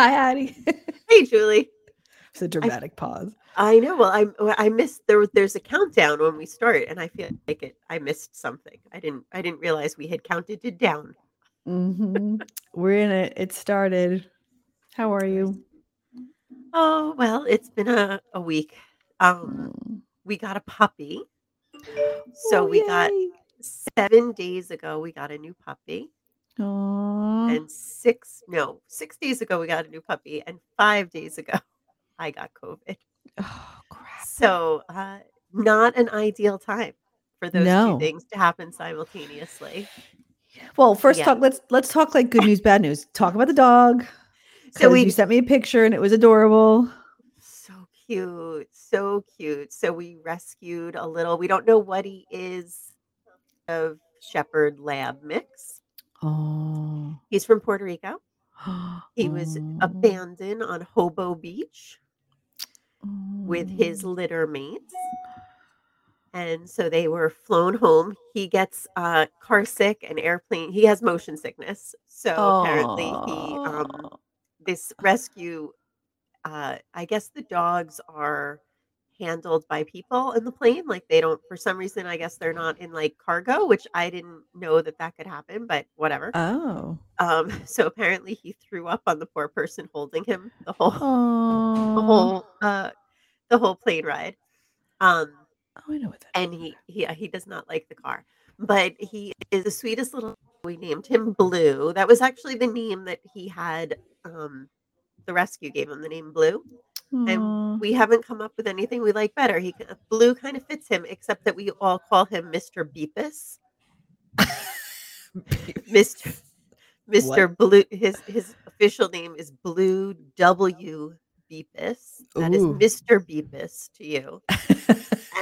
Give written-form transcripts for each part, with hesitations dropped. Hi, Addie. Hey, Julie. It's a dramatic pause. I know. Well, I missed there's a countdown when we start, and I feel like I missed something. I didn't realize we had counted it down. Mm-hmm. We're in it. It started. How are you? Oh, well, it's been a week. We got a puppy. So we got 7 days ago, we got a new puppy. Aww. And 6 days ago, we got a new puppy. And 5 days ago, I got COVID. Oh, crap. So not an ideal time for those two things to happen simultaneously. Well, let's talk like good news, bad news. Talk about the dog. So you sent me a picture and it was adorable. So cute. So we rescued a little. We don't know what he is. Of Shepherd Lab mix. Oh. He's from Puerto Rico. He was abandoned on Hobo Beach with his litter mates. And so they were flown home. He gets car sick and airplane. He has motion sickness. So apparently he this rescue, I guess the dogs are handled by people in the plane. Like they don't, for some reason, I guess they're not in like cargo, which I didn't know that could happen, but whatever. Oh. So apparently he threw up on the poor person holding him the whole plane ride. I know what that is. And he does not like the car, but he is the sweetest little. We named him Blue. That was actually the name that he had. The rescue gave him the name Blue. Aww. And we haven't come up with anything we like better. Blue kind of fits him, except that we all call him Mr. Beepus. Mr. Blue. His official name is Blue W. Beepus. That is Mr. Beepus to you.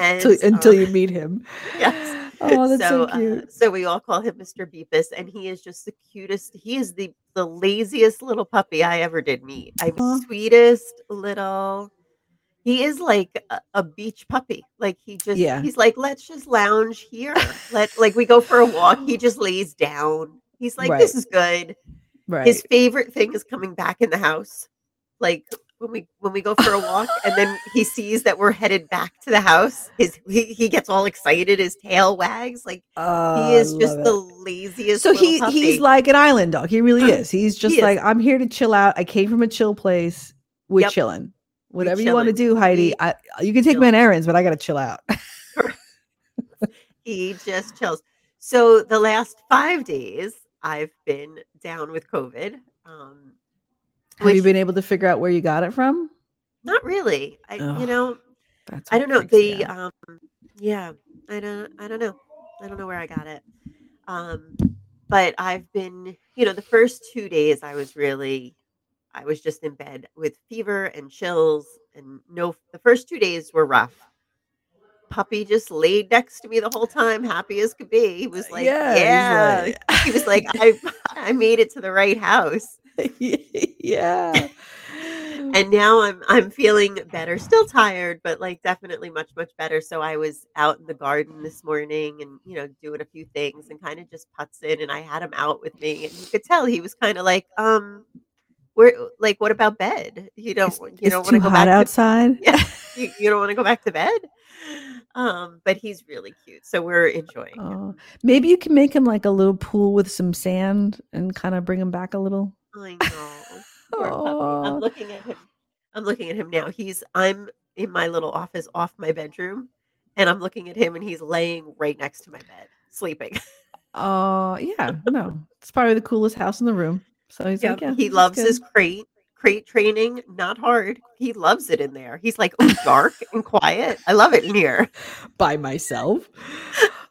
And, until you meet him. Yes. Oh, that's so cute. So we all call him Mr. Beepus, and he is just the cutest. He is the laziest little puppy I ever did meet. Sweetest little. He is like a beach puppy. Like he just, he's like, let's just lounge here. Like we go for a walk. He just lays down. He's like, this is good. Right. His favorite thing is coming back in the house. Like, when we go for a walk and then he sees that we're headed back to the house, he gets all excited, his tail wags. Like he is just the laziest. So he's like an island dog. He really is. He's just like, I'm here to chill out. I came from a chill place. We're chilling. Whatever you want to do, Heidi. You can take me on errands, but I got to chill out. He just chills. So the last 5 days I've been down with COVID. Have you been able to figure out where you got it from? Not really. I don't know. I don't know where I got it. But I've been, the first 2 days I was just in bed with fever and chills and the first 2 days were rough. Puppy just laid next to me the whole time, happy as could be. He was like, he was like, I made it to the right house. Yeah. And now I'm feeling better, still tired, but like definitely much, much better. So I was out in the garden this morning and, doing a few things and kind of just puts in, and I had him out with me and you could tell he was kind of like, we're like, what about bed? You don't want to go back outside. Yeah, you don't want to go back to bed. But he's really cute. So we're enjoying him. Maybe you can make him like a little pool with some sand and kind of bring him back a little. I know. Poor puppy. I'm looking at him. Now. I'm in my little office off my bedroom and I'm looking at him and he's laying right next to my bed, sleeping. Oh, yeah. No. It's probably the coolest house in the room. So he's he loves his crate. Crate training, not hard. He loves it in there. He's like, dark and quiet. I love it in here. By myself.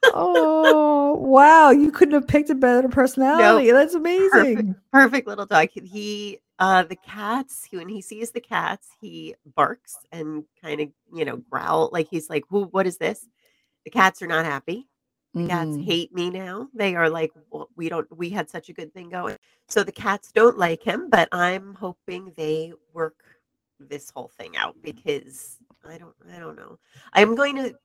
Oh, wow. You couldn't have picked a better personality. Nope. That's amazing. Perfect little dog. He, the cats, when he sees the cats, he barks and kind of, growl. Like he's like, what is this? The cats are not happy. The cats hate me now. They are like, well, we had such a good thing going. So the cats don't like him, but I'm hoping they work this whole thing out because I don't know.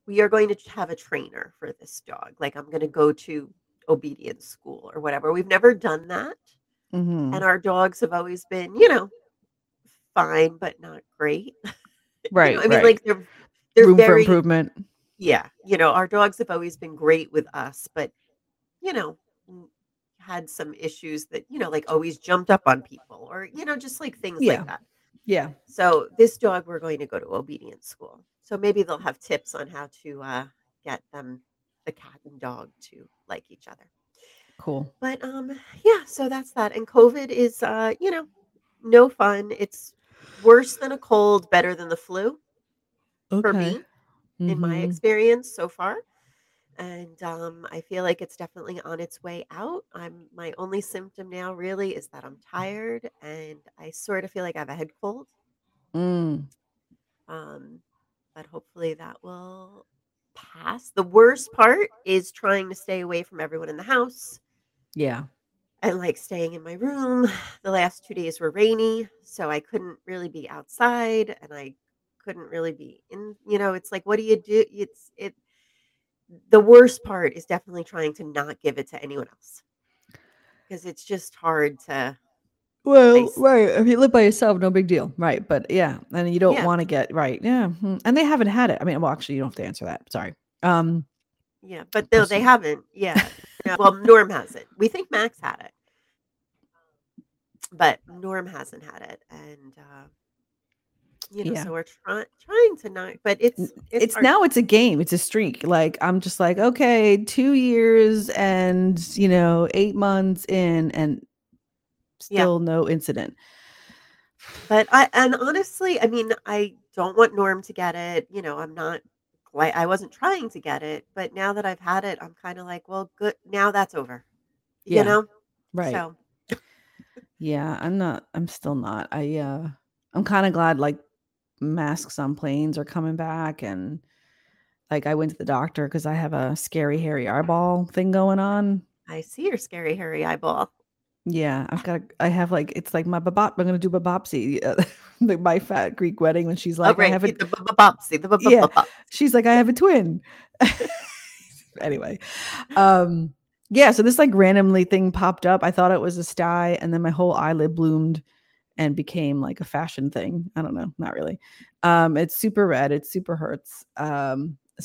We are going to have a trainer for this dog. Like I'm going to go to obedience school or whatever. We've never done that. Mm-hmm. And our dogs have always been, fine, but not great. Right. You know, I mean, right. Like they're room very, for improvement. Yeah. You know, our dogs have always been great with us, but, you know, had some issues that, you know, like always jumped up on people or, you know, just like things like that. Yeah. So this dog, we're going to go to obedience school. So maybe they'll have tips on how to get them, the cat and dog, to like each other. Cool. But yeah, so that's that. And COVID is, you know, no fun. It's worse than a cold, better than the flu for me, in my experience so far. And I feel like it's definitely on its way out. My only symptom now really is that I'm tired and I sort of feel like I have a head cold. But hopefully that will pass. The worst part is trying to stay away from everyone in the house. Yeah. And like staying in my room. The last 2 days were rainy, so I couldn't really be outside and I couldn't really be in, you know, it's like, what do you do? The worst part is definitely trying to not give it to anyone else, because it's just hard to. Right. If you live by yourself, no big deal. Right. But yeah. And you don't want to get right. Yeah. And they haven't had it. I mean, well, actually, you don't have to answer that. Sorry. Yeah. But no, they haven't. Yeah. No, well, Norm hasn't. We think Max had it, but Norm hasn't had it. And, you know, so we're trying to not, but it's now it's a game. It's a streak. Like, I'm just like, okay, 2 years and, you know, 8 months in and still no incident. But honestly, I mean, I don't want Norm to get it. You know, I'm not like, I wasn't trying to get it, but now that I've had it, I'm kind of like, well, good. Now that's over, you know? Right. So. Yeah. I'm still not, I'm kind of glad like masks on planes are coming back. And like, I went to the doctor because I have a scary, hairy eyeball thing going on. I see your scary, hairy eyeball. Yeah. I have like, it's like my babop. I'm going to do babopsy. Like my fat Greek wedding when she's like, I have a babopsy. She's like, I have a twin. Anyway. Yeah. So this like randomly thing popped up. I thought it was a sty. And then my whole eyelid bloomed and became like a fashion thing. I don't know. Not really. It's super red. It super hurts. So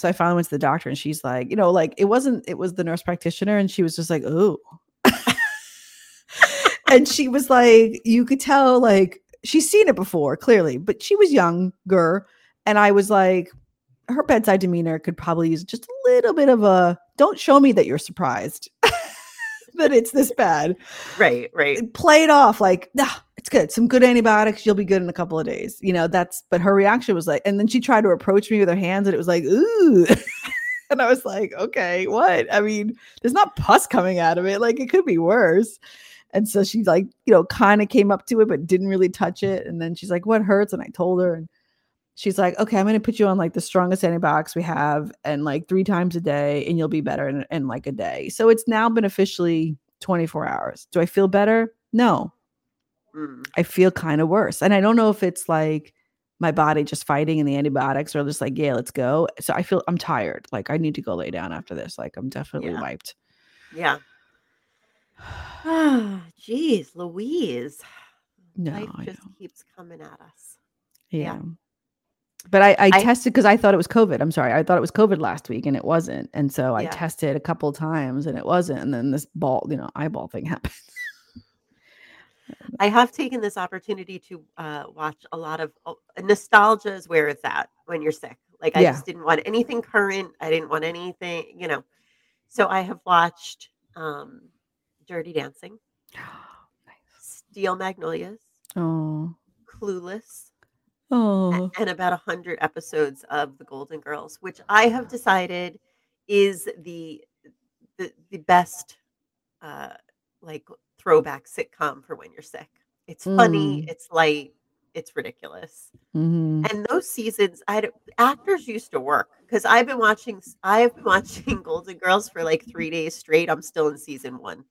I finally went to the doctor and she's like, you know, like it was the nurse practitioner and she was just like, ooh. And she was like, you could tell, like, she's seen it before, clearly, but she was younger. And I was like, her bedside demeanor could probably use just a little bit of a, don't show me that you're surprised that it's this bad. Right. Play it off like, nah, it's good. Some good antibiotics. You'll be good in a couple of days. You know, but her reaction was like, and then she tried to approach me with her hands and it was like, ooh. And I was like, okay, what? I mean, there's not pus coming out of it. Like, it could be worse. And so she like, you know, kind of came up to it, but didn't really touch it. And then she's like, what hurts? And I told her, and she's like, okay, I'm going to put you on like the strongest antibiotics we have and like 3 times a day and you'll be better in like a day. So it's now been officially 24 hours. Do I feel better? No, I feel kind of worse. And I don't know if it's like my body just fighting and the antibiotics are just like, yeah, let's go. So I'm tired. Like, I need to go lay down after this. Like, I'm definitely wiped. Yeah. Ah, geez, Louise. No, life just keeps coming at us. Yeah. But I tested because I thought it was COVID. I'm sorry. I thought it was COVID last week and it wasn't. And so I tested a couple times and it wasn't. And then this eyeball thing happened. I have taken this opportunity to watch a lot of nostalgia is where it's at when you're sick. Like, I just didn't want anything current. I didn't want anything, you know. So I have watched Dirty Dancing, Steel Magnolias, Clueless, and about 100 episodes of The Golden Girls, which I have decided is the best like throwback sitcom for when you're sick. It's funny, it's light, it's ridiculous, and those seasons, actors used to work. Because I've been watching Golden Girls for like 3 days straight. I'm still in season 1.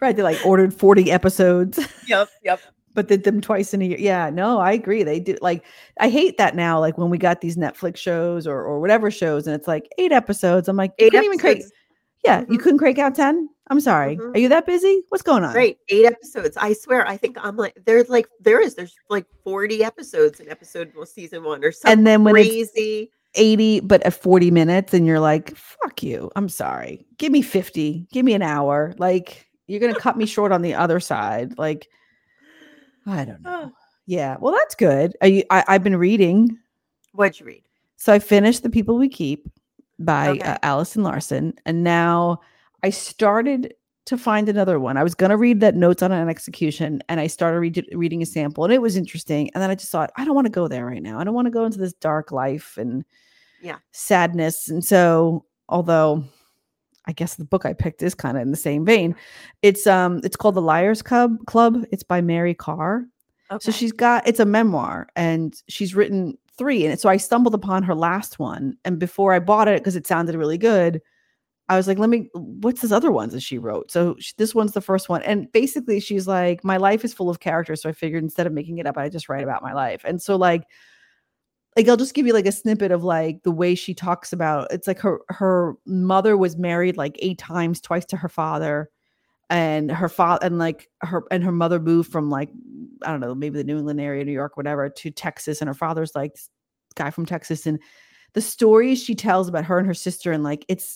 Right. They like ordered 40 episodes. Yep. But did them twice in a year. Yeah, no, I agree. They did. Like, I hate that now. Like when we got these Netflix shows or whatever shows and it's like 8 episodes. I'm like, 8 episodes. Yeah. You couldn't crank out 10? I'm sorry. Are you that busy? What's going on? Right. 8 episodes. I swear. I think I'm like, there's like 40 episodes in episode season one or something. And then when crazy. It's 80, but at 40 minutes and you're like, fuck you. I'm sorry. Give me 50. Give me an hour. Like you're going to cut me short on the other side. Like, I don't know. Yeah. Well, that's good. I've been reading. What'd you read? So I finished The People We Keep by Alison Larson. And now I started to find another one. I was going to read that Notes on an Execution, and I started reading a sample, and it was interesting. And then I just thought, I don't want to go there right now. I don't want to go into this dark life and sadness. And so, although I guess the book I picked is kind of in the same vein, it's called The Liars' Club. It's by Mary Carr. Okay. So it's a memoir, and she's written 3. And so I stumbled upon her last one. And before I bought it, because it sounded really good, I was like, what's this other ones that she wrote? So this one's the first one. And basically she's like, my life is full of characters. So I figured instead of making it up, I just write about my life. And so like, I'll just give you like a snippet of like the way she talks about, it's like her mother was married like 8 times, twice to her father, and her mother moved from like, I don't know, maybe the New England area, New York, whatever, to Texas. And her father's like this guy from Texas. And the stories she tells about her and her sister, and like, it's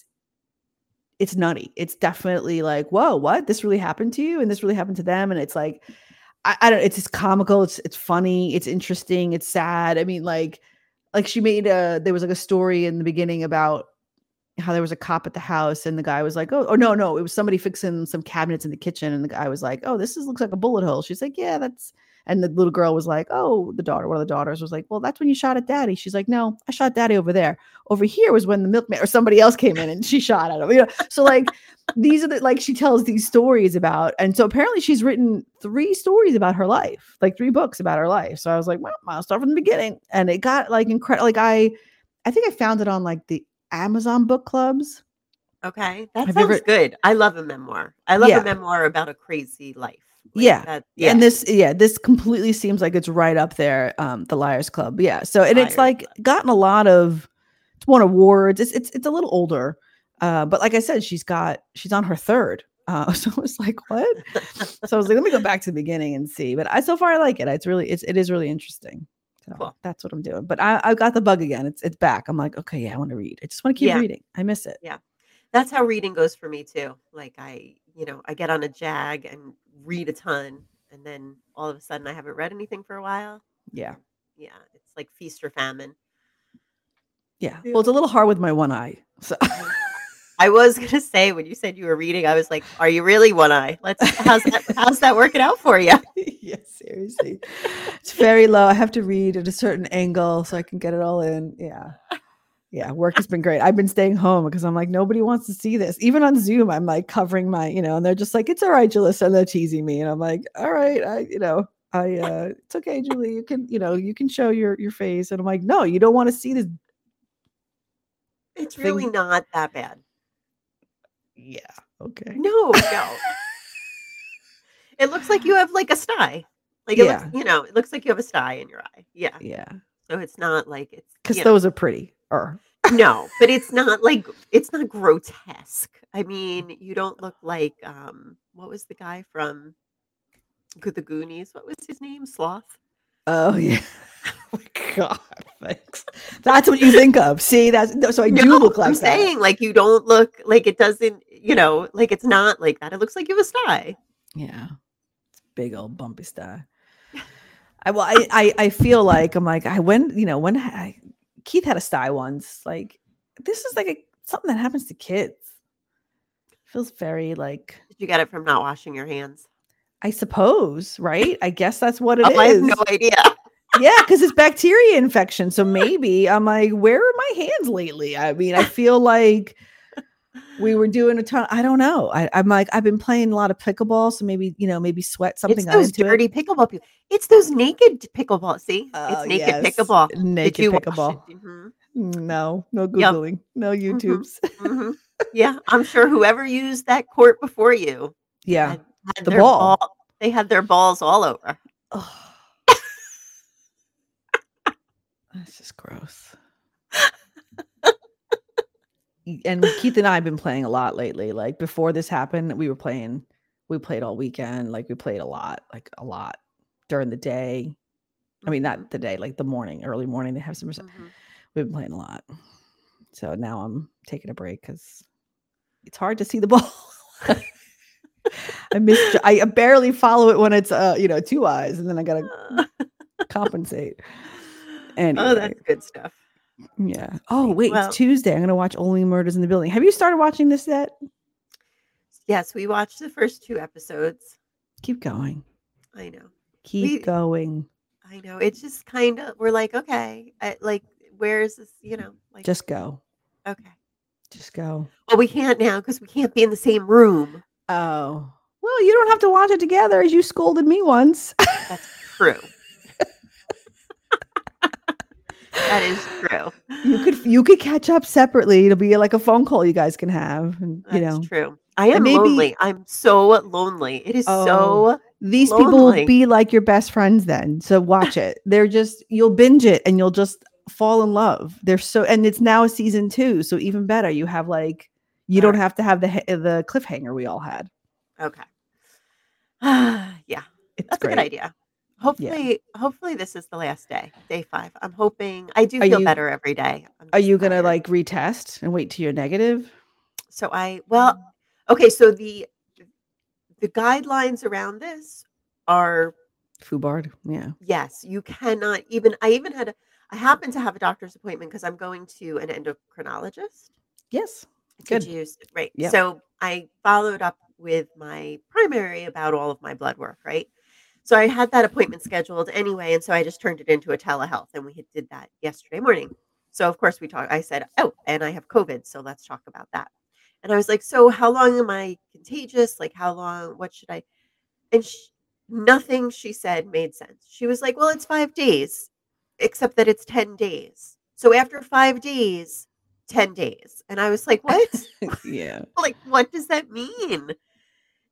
nutty. It's definitely like, whoa, what? This really happened to you? And this really happened to them. And it's like, I don't, it's just comical. It's funny. It's interesting. It's sad. I mean, like she made there was like a story in the beginning about how there was a cop at the house, and the guy was like, oh no. It was somebody fixing some cabinets in the kitchen. And the guy was like, oh, looks like a bullet hole. She's like, yeah, that's, and the little girl was like, oh, one of the daughters was like, well, that's when you shot at daddy. She's like, no, I shot daddy over there. Over here was when the milkman or somebody else came in and she shot at him. You know? So like, these are like, she tells these stories about, and so apparently she's written 3 stories about her life, like 3 books about her life. So I was like, well, I'll start from the beginning. And it got like incredible. Like I think I found it on like the Amazon book clubs. Okay. That sounds good. I love a memoir. I love a memoir about a crazy life. Like and this completely seems like it's right up there. The Liars Club, So and it's like gotten a lot of, it's won awards. It's a little older, but like I said, she's on her 3rd. So I was like, what? So I was like, let me go back to the beginning and see. But so far I like it. It is really interesting. So cool. That's what I'm doing. But I got the bug again. It's back. I'm like, okay, I want to read. I just want to keep reading. I miss it. Yeah, that's how reading goes for me too. Like I get on a jag and read a ton, and then all of a sudden I haven't read anything for a while. Yeah. It's like feast or famine. Yeah. Well, it's a little hard with my one eye. So I was going to say, when you said you were reading, I was like, are you really one eye? How's that working out for you? Yeah, seriously. It's very low. I have to read at a certain angle so I can get it all in. Yeah. Yeah, work has been great. I've been staying home because I'm like, nobody wants to see this. Even on Zoom, I'm like covering my, and they're just like, it's all right, Julissa. And they're teasing me. And I'm like, all right, it's okay, Julie. You can, you can show your face. And I'm like, no, you don't want to see this. It's really not that bad. Yeah. Okay. No. It looks like you have like a sty. Like, it looks like you have a sty in your eye. Yeah. Yeah. So it's not like it's. Because those are pretty. No, but it's not grotesque. I mean, you don't look like what was the guy from The Goonies? What was his name? Sloth. Oh yeah. Oh my God, thanks. That's what you think of. See, I'm saying like you don't look like it doesn't. Like it's not like that. It looks like you have a sty. Yeah, it's big old bumpy sty. I feel like I'm like Keith had a sty once. Like this is like something that happens to kids. It feels very like. Did you get it from not washing your hands? I suppose, right? I guess that's what it is. I have no idea. Yeah, because it's bacteria infection. So maybe I'm like, where are my hands lately? I mean, I feel like we were doing a ton. I don't know. I'm like, I've been playing a lot of pickleball, so maybe sweat something. It's those dirty pickleball people. It's those naked pickleball. See, it's naked pickleball. Naked pickleball. Mm-hmm. No Googling, no YouTubes. Mm-hmm. Mm-hmm. Yeah, I'm sure whoever used that court before you, had the ball. They had their balls all over. Oh. That's just gross. and Keith and I have been playing a lot lately. Like before this happened, we played all weekend. Like we played a lot during the day. I mean, not the day, like the morning, early morning. They have some. Mm-hmm. We've been playing a lot. So now I'm taking a break because it's hard to see the ball. I barely follow it when it's two eyes, and then I gotta compensate. Anyway. Oh, that's good stuff. Yeah. Oh wait, well, it's Tuesday. I'm gonna watch Only Murders in the Building. Have you started watching this yet? Yes, we watched the first two episodes. Keep going. I know. Keep going. I know. It's just kind of we're like, okay, where is this? Just go. Okay. Just go. Well, we can't now because we can't be in the same room. Oh. Well, you don't have to watch it together, as you scolded me once. That's true. That is true. You could catch up separately. It'll be like a phone call you guys can have. And, That's true. I am lonely. I'm so lonely. It is so these lonely. People will be like your best friends then. So watch it. They're just you'll binge it and you'll just fall in love. They're so and it's now season 2, so even better. You have don't have to have the cliffhanger we all had. Okay. Yeah. That's great. A good idea. Hopefully this is the last day. Day 5. I'm hoping I feel better every day. Are you going to retest and wait till you're negative? So so the guidelines around this are FUBAR'd. Yeah. Yes. You cannot I happen to have a doctor's appointment because I'm going to an endocrinologist. Yes. Good. Right. Yep. So I followed up with my primary about all of my blood work. Right. So I had that appointment scheduled anyway. And so I just turned it into a telehealth and we did that yesterday morning. So of course we talked, I said, oh, and I have COVID. So let's talk about that. And I was like, so how long am I contagious? Like how long, what should I, and nothing she said made sense. She was like, well, it's 5 days, except that it's 10 days. So after 5 days, 10 days. And I was like, what? Yeah. Like, what does that mean?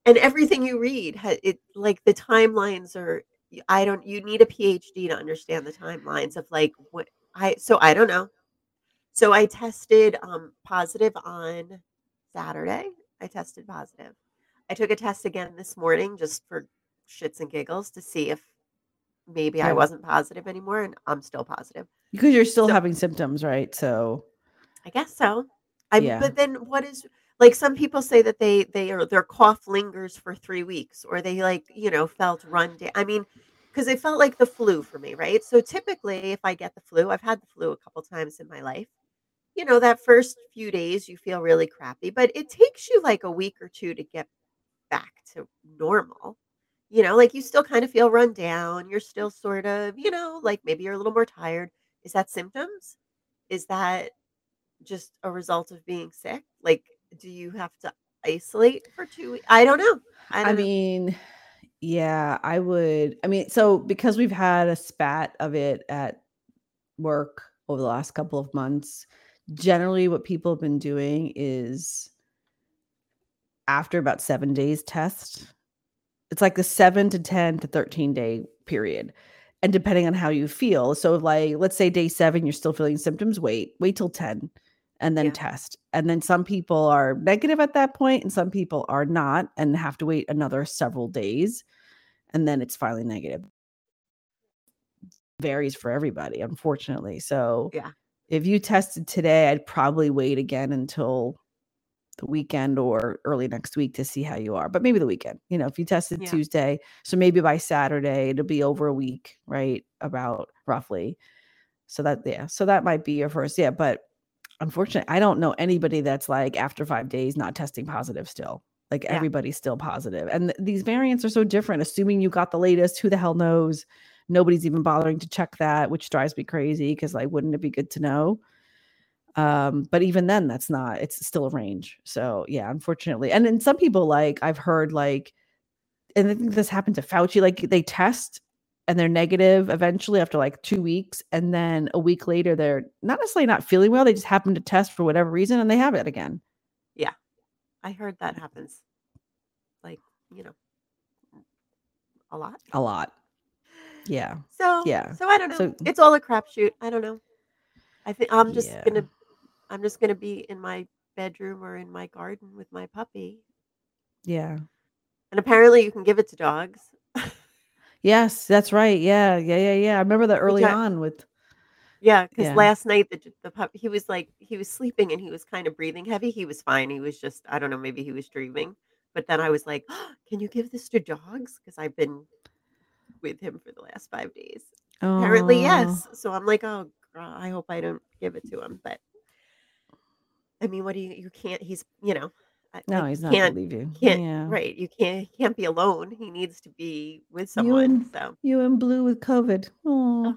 And everything you read, the timelines are, you need a PhD to understand the timelines of I don't know. So I tested positive on Saturday. I tested positive. I took a test again this morning just for shits and giggles to see if maybe I wasn't positive anymore. And I'm still positive. Because you're still having symptoms, right? So. I guess so. But then what is some people say that their cough lingers for 3 weeks or they felt run down. I mean, because it felt like the flu for me. Right. So typically if I get the flu, I've had the flu a couple times in my life. That first few days you feel really crappy, but it takes you a week or two to get back to normal. You still kind of feel run down. You're still sort of, maybe you're a little more tired. Is that symptoms? Is that just a result of being sick? Do you have to isolate for 2 weeks? I don't know. So because we've had a spat of it at work over the last couple of months, generally what people have been doing is after about 7 days test, it's like the 7 to 10 to 13 day period. And depending on how you feel. So let's say day 7, you're still feeling symptoms, wait till 10. And then test. And then some people are negative at that point and some people are not and have to wait another several days. And then it's finally negative. Varies for everybody, unfortunately. So if you tested today, I'd probably wait again until the weekend or early next week to see how you are. But maybe the weekend, if you tested Tuesday. So maybe by Saturday, it'll be over a week, right? About roughly. So that might be your first. Yeah. But unfortunately, I don't know anybody that's after 5 days not testing positive still. Everybody's still positive. And these variants are so different. Assuming you got the latest, who the hell knows? Nobody's even bothering to check that, which drives me crazy because wouldn't it be good to know? But even then, it's still a range. So yeah, unfortunately. And then some people I've heard and I think this happened to Fauci, they test and they're negative eventually after 2 weeks. And then a week later, they're not necessarily not feeling well. They just happen to test for whatever reason and they have it again. Yeah. I heard that happens a lot. Yeah. So I don't know. So, it's all a crapshoot. I don't know. I think I'm just going to be in my bedroom or in my garden with my puppy. Yeah. And apparently you can give it to dogs. Yes, that's right. Yeah. I remember that early on with. Yeah, because last night the puppy, he was sleeping and he was kind of breathing heavy. He was fine. He was just, I don't know, maybe he was dreaming. But then I was like, oh, can you give this to dogs? Because I've been with him for the last 5 days. Oh. Apparently, yes. So I'm like, oh, I hope I don't give it to him. But I mean, what do you can't, he's, you know. No, he's not going to leave you. Right. He can't be alone. He needs to be with someone. You and Blue with COVID. Oh,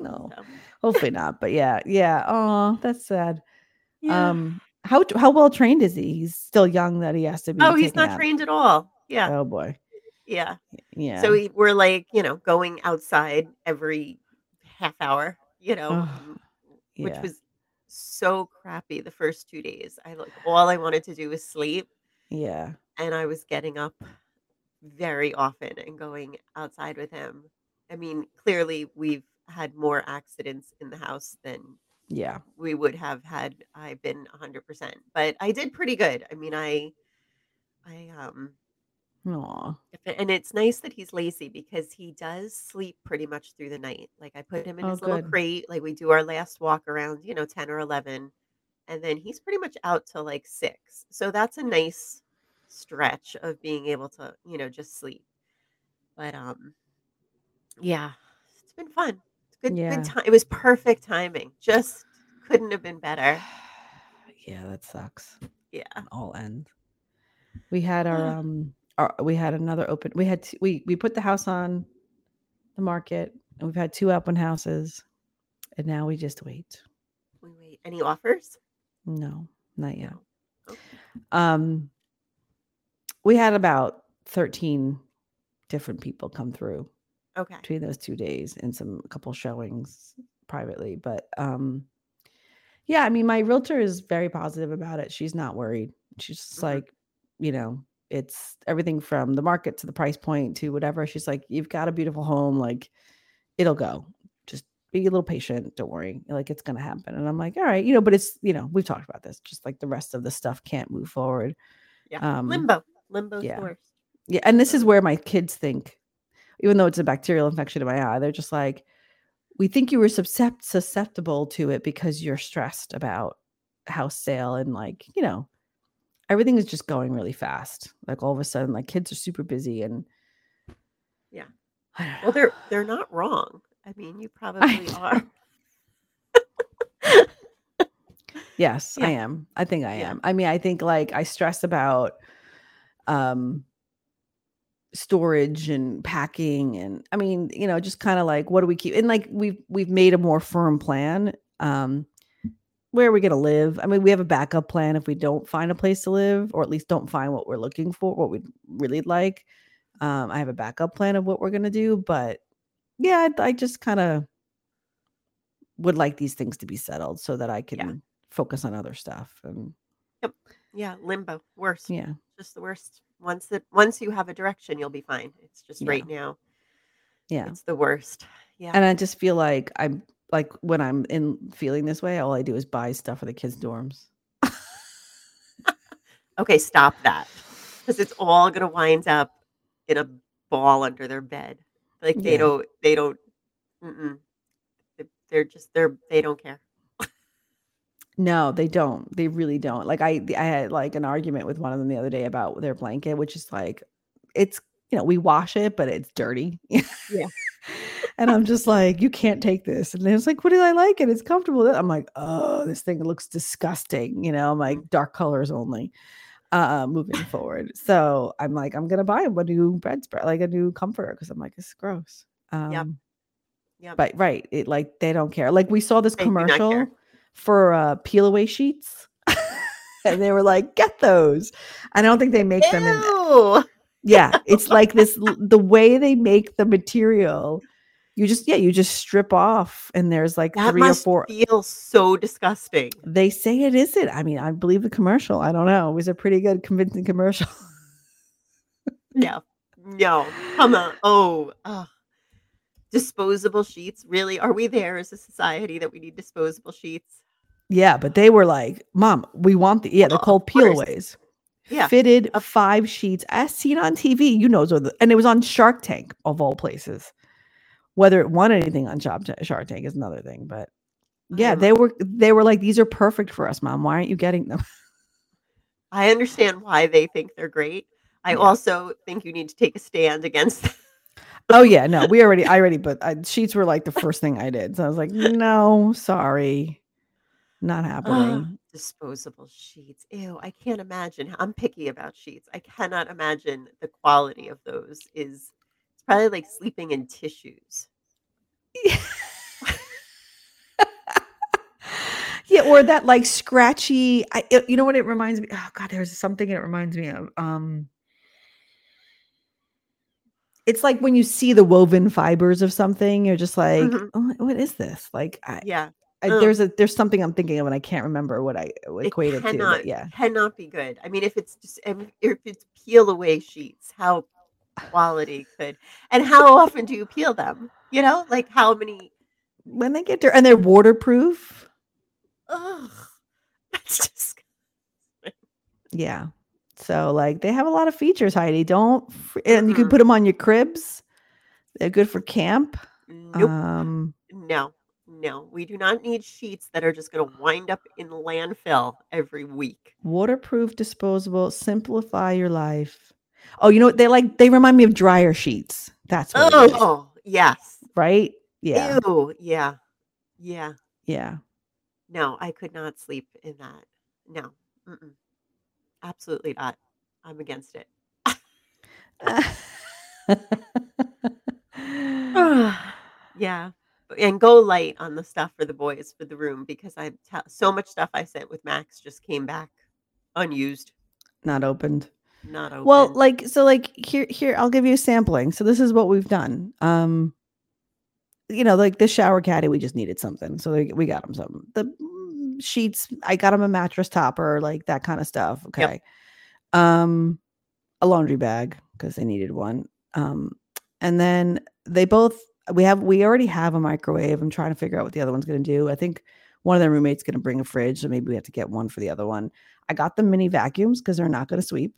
no, hopefully not. But yeah. Oh, that's sad. Yeah. How well trained is he? He's still young that he has to be. Oh, he's not trained at all. Yeah. Oh boy. Yeah. So we're like, going outside every half hour, which was so crappy the first 2 days. All I wanted to do was sleep. Yeah. And I was getting up very often and going outside with him. I mean, clearly we've had more accidents in the house than we would have had I been 100%, but I did pretty good. I mean, I Aww. And it's nice that he's lazy because he does sleep pretty much through the night. Like I put him in his little crate. Like we do our last walk around, 10 or 11. And then he's pretty much out till like 6. So that's a nice stretch of being able to, just sleep. But it's been fun. It's good time. It was perfect timing. Just couldn't have been better. Yeah, that sucks. Yeah. All ends. We had we put the house on the market and we've had 2 open houses and now we just wait. We wait. Any offers? No, not yet. No. Okay. We had about 13 different people come through. Okay. Between those 2 days and a couple showings privately, but I mean, my realtor is very positive about it. She's not worried. She's just like, it's everything from the market to the price point to whatever. She's like, you've got a beautiful home. Like, it'll go. Just be a little patient. Don't worry. Like, it's going to happen. And I'm like, all right. But it's, we've talked about this. Just like the rest of the stuff can't move forward. Yeah. Limbo. Yeah. Source. Yeah. And this is where my kids think, even though it's a bacterial infection in my eye, they're just like, we think you were susceptible to it because you're stressed about house sale and everything is just going really fast. Like all of a sudden, kids are super busy and yeah. I don't know. Well, they're not wrong. I mean, you probably are. Yes, yeah. I am. I think I am. I mean, I think I stress about storage and packing and I mean, just kind of what do we keep? And we've made a more firm plan. Where are we going to live? I mean, we have a backup plan if we don't find a place to live, or at least don't find what we're looking for, what we'd really like. I have a backup plan of what we're going to do, but I just kind of would like these things to be settled so that I can focus on other stuff. And yep. Yeah. Limbo. Worst. Yeah. Just the worst. Once you have a direction, you'll be fine. It's just right now. Yeah. It's the worst. Yeah. And I just feel like I'm, when I'm feeling this way, all I do is buy stuff for the kids' dorms. Okay, stop that. Because it's all gonna wind up in a ball under their bed. They don't. They don't care. No, they don't. They really don't. I had an argument with one of them the other day about their blanket, which is it's we wash it, but it's dirty. Yeah. And I'm just like, you can't take this. And it's like, what do I like? And it's comfortable. I'm like, oh, this thing looks disgusting. I'm like, dark colors only moving forward. So I'm like, I'm going to buy a new bedspread, a new comforter. Cause I'm like, it's gross. Yep. But right. It they don't care. We saw this commercial for peel away sheets and they were like, get those. I don't think they make them in. Yeah. It's this, the way they make the material. You just strip off and there's that 3 or 4. That feels so disgusting. They say it isn't. I mean, I believe the commercial. I don't know. It was a pretty good convincing commercial. No. Come on. Oh. Disposable sheets. Really? Are we there as a society that we need disposable sheets? Yeah, but they were like, Mom, we want the, yeah, they're called peelaways. Yeah. Fitted 5 sheets as seen on TV. You know, and it was on Shark Tank of all places. Whether it won anything on Shark Tank is another thing, but yeah, they were like, these are perfect for us, Mom. Why aren't you getting them? I understand why they think they're great. I also think you need to take a stand against them. Oh yeah, no, sheets were like the first thing I did. So I was like, no, sorry. Not happening. Disposable sheets. Ew, I can't imagine. I'm picky about sheets. I cannot imagine the quality of those is, it's probably like sleeping in tissues. Yeah. Yeah, or that like scratchy, you know what it reminds me? Oh God, there's something it reminds me of. It's like when you see the woven fibers of something, you're just like, oh, what is this? Like, there's something I'm thinking of and I can't remember what I equated it to. Yeah, cannot be good. I mean, if it's peel away sheets, how quality could, and how often do you peel them? You know, like how many? When they get dirty, and they're waterproof. Ugh, that's just yeah. So like they have a lot of features, Heidi. And you can put them on your cribs. They're good for camp. Nope. No, we do not need sheets that are just going to wind up in landfill every week. Waterproof, disposable, simplify your life. Oh, you know what? They remind me of dryer sheets. That's what it is. Oh, yes. Right? Yeah. Ew, yeah. Yeah. Yeah. No, I could not sleep in that. No. Mm-mm. Absolutely not. I'm against it. Yeah. And go light on the stuff for the boys for the room, because so much stuff I sent with Max just came back unused, not opened. Well, here I'll give you a sampling. So this is what we've done. You know, like the shower caddy, we just needed something, so we got him something. The sheets, I got him a mattress topper, like that kind of stuff. Okay, yep. A laundry bag because they needed one. And then they both. We already have a microwave. I'm trying to figure out what the other one's going to do. I think one of their roommates going to bring a fridge, so maybe we have to get one for the other one. I got them mini vacuums because they're not going to sweep.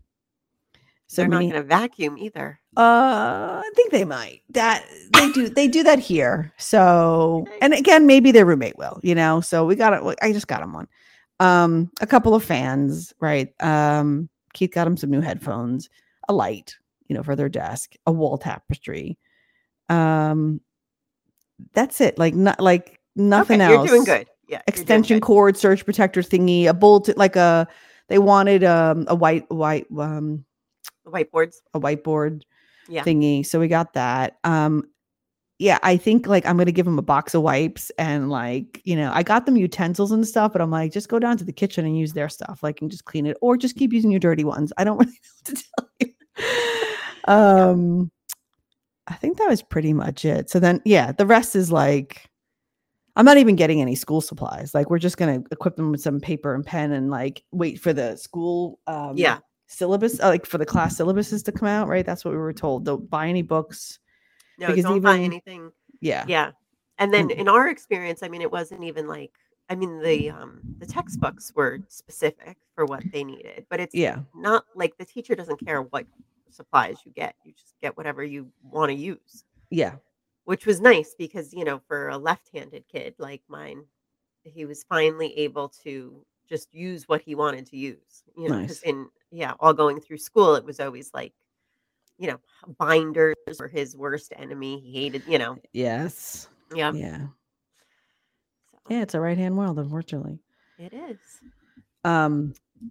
So they're not going to vacuum either. I think they might. That they do. They do that here. So, and again, maybe their roommate will. You know. So we got it. I just got them one. A couple of fans, right? Keith got him some new headphones, a light, you know, for their desk, a wall tapestry. That's it. Like not like nothing else. You're doing good. Yeah. Extension cord, surge protector thingy, a bolt, like they wanted a whiteboard thingy. So we got that. Yeah, I think like I'm going to give them a box of wipes and like, you know, I got them utensils and stuff, but I'm like, just go down to the kitchen and use their stuff. Like, and just clean it or just keep using your dirty ones. I don't really know what to tell you. I think that was pretty much it. So then, yeah, the rest is like, I'm not even getting any school supplies. Like we're just going to equip them with some paper and pen and like wait for the school syllabus, like for the class syllabuses to come out. Right. That's what we were told. Don't buy any books. No, don't buy anything. Yeah. Yeah. And then in our experience, I mean, it wasn't even like, I mean, the textbooks were specific for what they needed, but it's not like the teacher doesn't care what supplies you get. You just get whatever you want to use. Yeah, which was nice because, you know, for a left-handed kid like mine, he was finally able to just use what he wanted to use, you know. Nice. And all going through school, it was always like, you know, binders were his worst enemy. He hated, you know. Yes. Yeah. Yeah. So. Yeah, it's a right-hand world, unfortunately. It is.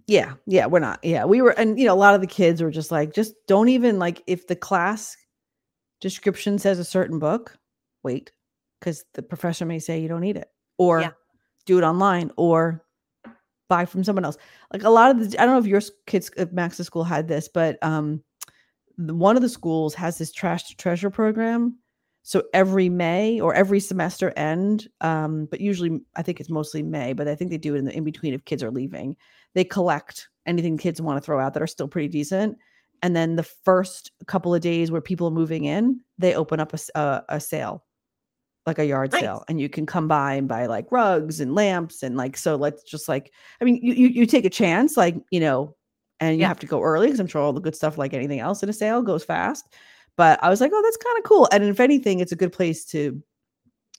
Yeah, we're not. Yeah, we were. And, you know, a lot of the kids were just like, just don't even like if the class description says a certain book, wait, because the professor may say you don't need it or do it online or buy from someone else. Like a lot of the, I don't know if your kids at Max's school had this, but one of the schools has this trash to treasure program. So every May or every semester end, but usually I think it's mostly May, but I think they do it in the in-between if kids are leaving. They collect anything kids want to throw out that are still pretty decent. And then the first couple of days where people are moving in, they open up a sale like a yard nice. Sale, and you can come by and buy like rugs and lamps and like, so let's just like, I mean, you take a chance, like, you know, and you have to go early because I'm sure all the good stuff, like anything else in a sale, goes fast. But I was like, oh, that's kind of cool. And if anything, it's a good place to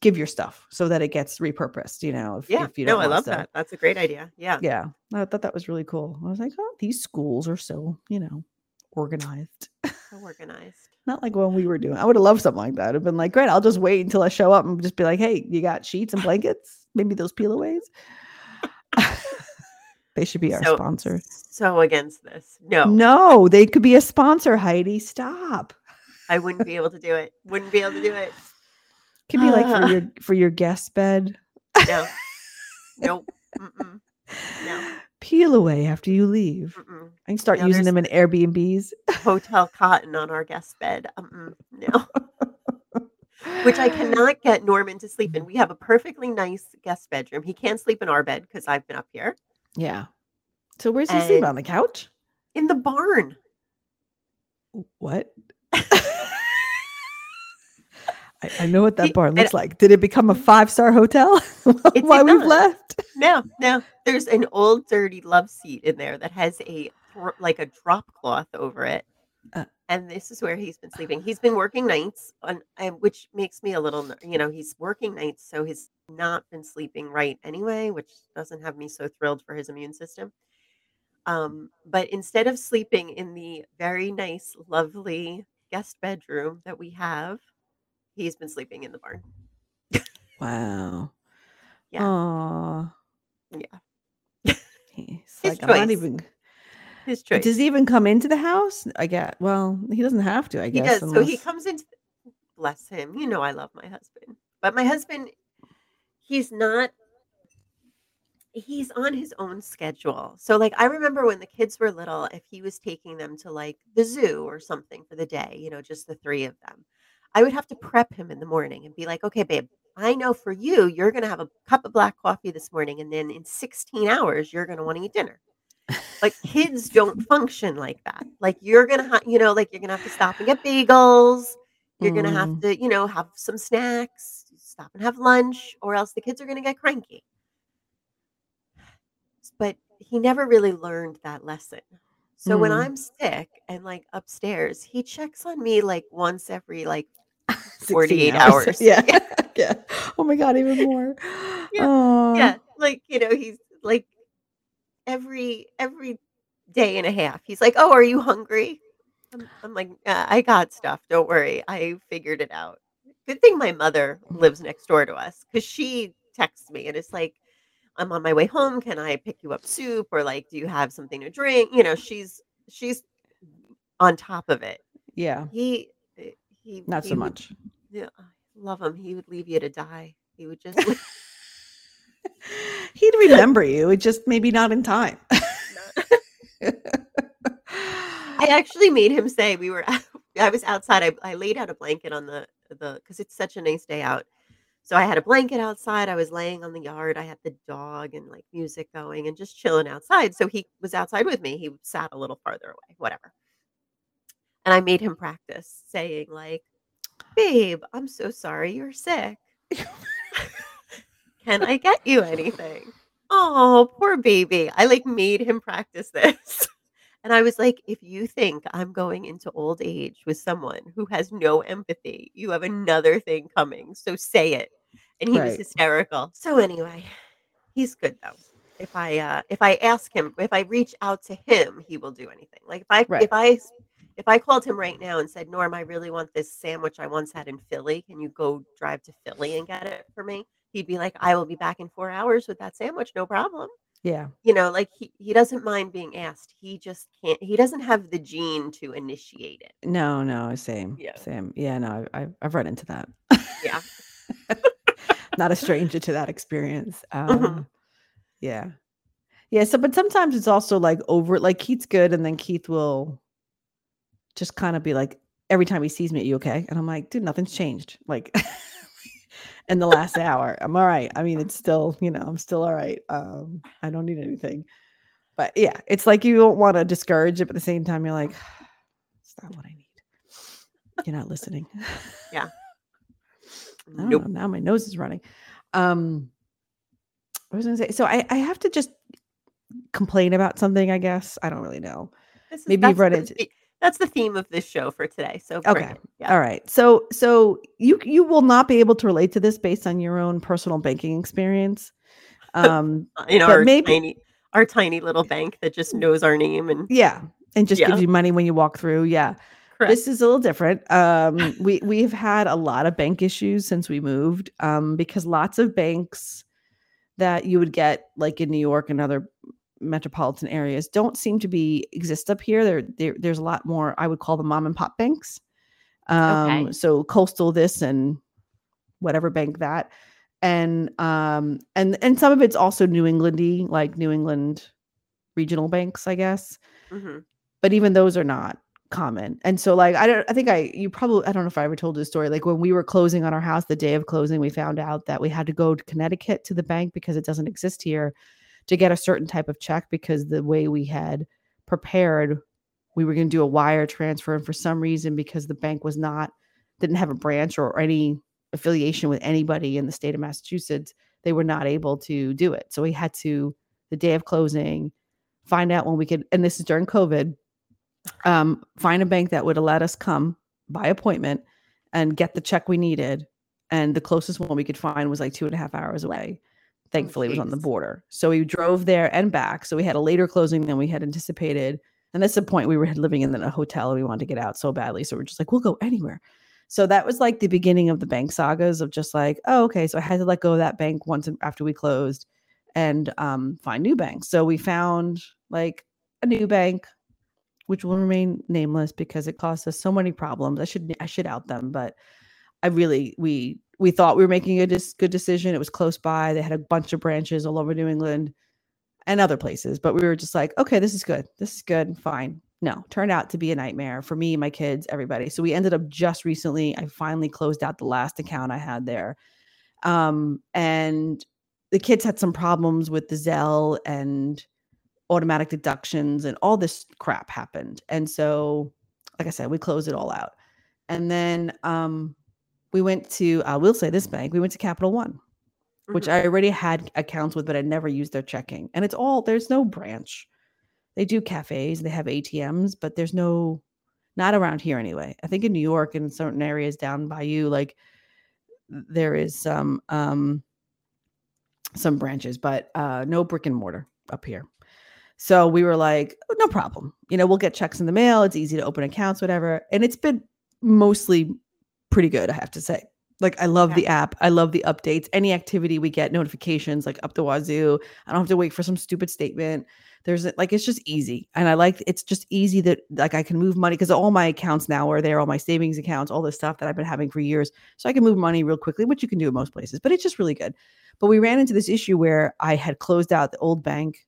give your stuff so that it gets repurposed, you know, if you don't want I love stuff. That. That's a great idea. Yeah. Yeah. I thought that was really cool. I was like, oh, these schools are so, you know, organized. So organized. Not like when we were doing. I would have loved something like that. I've been like, great, I'll just wait until I show up and just be like, hey, you got sheets and blankets? Maybe those peel aways. They should be our sponsor. So against this. No, they could be a sponsor, Heidi. Stop. I wouldn't be able to do it. Could be like for your guest bed. No. Nope. Mm-mm. No. Peel away after you leave. Mm-mm. I can start using them in Airbnbs. Hotel cotton on our guest bed. No. Which I cannot get Norman to sleep in. We have a perfectly nice guest bedroom. He can't sleep in our bed because I've been up here. Yeah. So where's he sleep? On the couch? In the barn. What? I know what that barn looks like. Did it become a 5-star hotel while we've left? No. There's an old dirty love seat in there that has a drop cloth over it. And this is where he's been sleeping. He's been working nights, which makes me a little, you know, he's working nights. So he's not been sleeping right anyway, which doesn't have me so thrilled for his immune system. But instead of sleeping in the very nice, lovely guest bedroom that we have, he's been sleeping in the barn. Wow. Yeah. Aww. Yeah. He's like, I'm not even. His choice. Does he even come into the house? I guess. Well, he doesn't have to, I guess. He does. Unless... So he comes into. Bless him. You know, I love my husband. But my husband, he's not. He's on his own schedule. So, like, I remember when the kids were little, if he was taking them to, like, the zoo or something for the day, you know, just the three of them. I would have to prep him in the morning and be like, okay, babe, I know for you, you're going to have a cup of black coffee this morning. And then in 16 hours, you're going to want to eat dinner. Like kids don't function like that. Like you're going to, you're going to have to stop and get bagels. You're going to have to, you know, have some snacks, stop and have lunch, or else the kids are going to get cranky. But he never really learned that lesson. So when I'm sick and like upstairs, he checks on me like once every like 48 hours. Yeah. Oh my God. Even more. Yeah. Like, you know, he's like every day and a half, he's like, oh, are you hungry? I'm like, I got stuff. Don't worry. I figured it out. Good thing my mother lives next door to us because she texts me and it's like, I'm on my way home. Can I pick you up soup? Or like, do you have something to drink? You know, she's on top of it. Yeah. He not so much. Yeah. I love him. He would leave you to die. He would just, he'd remember you. It just maybe not in time. I actually made him say I was outside. I laid out a blanket on the, cause it's such a nice day out. So I had a blanket outside. I was laying on the yard. I had the dog and like music going and just chilling outside. So he was outside with me. He sat a little farther away, whatever. And I made him practice saying like, babe, I'm so sorry you're sick. Can I get you anything? Oh, poor baby. I like made him practice this. And I was like, if you think I'm going into old age with someone who has no empathy, you have another thing coming. So say it. And he was hysterical. So anyway, he's good though. If I ask him, if I reach out to him, he will do anything. Like if I called him right now and said, Norm, I really want this sandwich I once had in Philly. Can you go drive to Philly and get it for me? He'd be like, I will be back in 4 hours with that sandwich. No problem. Yeah. You know, like he doesn't mind being asked. He just can't, he doesn't have the gene to initiate it. No, same. Yeah. Same. Yeah, no, I've run into that. Yeah. Not a stranger to that experience. Yeah. Yeah. So, but sometimes it's also like over, like Keith's good. And then Keith will just kind of be like, every time he sees me, are you okay? And I'm like, dude, nothing's changed. Like in the last hour, I'm all right. I mean, it's still, you know, I'm still all right. I don't need anything. But yeah, it's like you don't want to discourage it, but at the same time, you're like, it's not what I need. You're not listening. Yeah. Nope. Now my nose is running. I was going to say, so I have to just complain about something, I guess. I don't really know. Maybe you've run into... That's the theme of this show for today. So okay. Yeah. All right. So you will not be able to relate to this based on your own personal banking experience. In our tiny little bank that just knows our name and gives you money when you walk through. Yeah. Correct. This is a little different. We've had a lot of bank issues since we moved, because lots of banks that you would get like in New York and other metropolitan areas don't seem to exist up here. There's a lot more, I would call them mom and pop banks. Okay. So Coastal this and whatever bank that. And some of it's also New England-y, like New England regional banks, I guess. Mm-hmm. But even those are not common. And so like, I don't know if I ever told this story. Like when we were closing on our house, the day of closing, we found out that we had to go to Connecticut to the bank because it doesn't exist here to get a certain type of check, because the way we had prepared, we were going to do a wire transfer. And for some reason, because the bank didn't have a branch or any affiliation with anybody in the state of Massachusetts, they were not able to do it. So we had to, the day of closing, find out when we could, and this is during COVID, find a bank that would let us come by appointment and get the check we needed. And the closest one we could find was like 2.5 hours away. Thankfully, it was on the border. So we drove there and back. So we had a later closing than we had anticipated. And that's the point we were living in a hotel and we wanted to get out so badly. So we're just like, we'll go anywhere. So that was like the beginning of the bank sagas of just like, oh, okay. So I had to let go of that bank once after we closed and find new banks. So we found like a new bank, which will remain nameless because it caused us so many problems. I should out them, but we thought we were making a good decision. It was close by. They had a bunch of branches all over New England and other places, but we were just like, okay, this is good. This is good. Fine. No, turned out to be a nightmare for me, my kids, everybody. So we ended up just recently, I finally closed out the last account I had there. And the kids had some problems with the Zelle and automatic deductions and all this crap happened. And so, like I said, we closed it all out. And then we went to, I will say this bank, we went to Capital One, mm-hmm. which I already had accounts with, but I never used their checking. And there's no branch. They do cafes, they have ATMs, but there's no, not around here anyway. I think in New York and certain areas down by you, like there is some branches, but no brick and mortar up here. So we were like, oh, no problem. We'll get checks in the mail. It's easy to open accounts, whatever. And it's been mostly pretty good, I have to say. Like, I love the app. I love the updates. Any activity we get notifications, like up the wazoo. I don't have to wait for some stupid statement. It's just easy. And it's just easy that like I can move money because all my accounts now are there, all my savings accounts, all this stuff that I've been having for years. So I can move money real quickly, which you can do in most places, but it's just really good. But we ran into this issue where I had closed out the old bank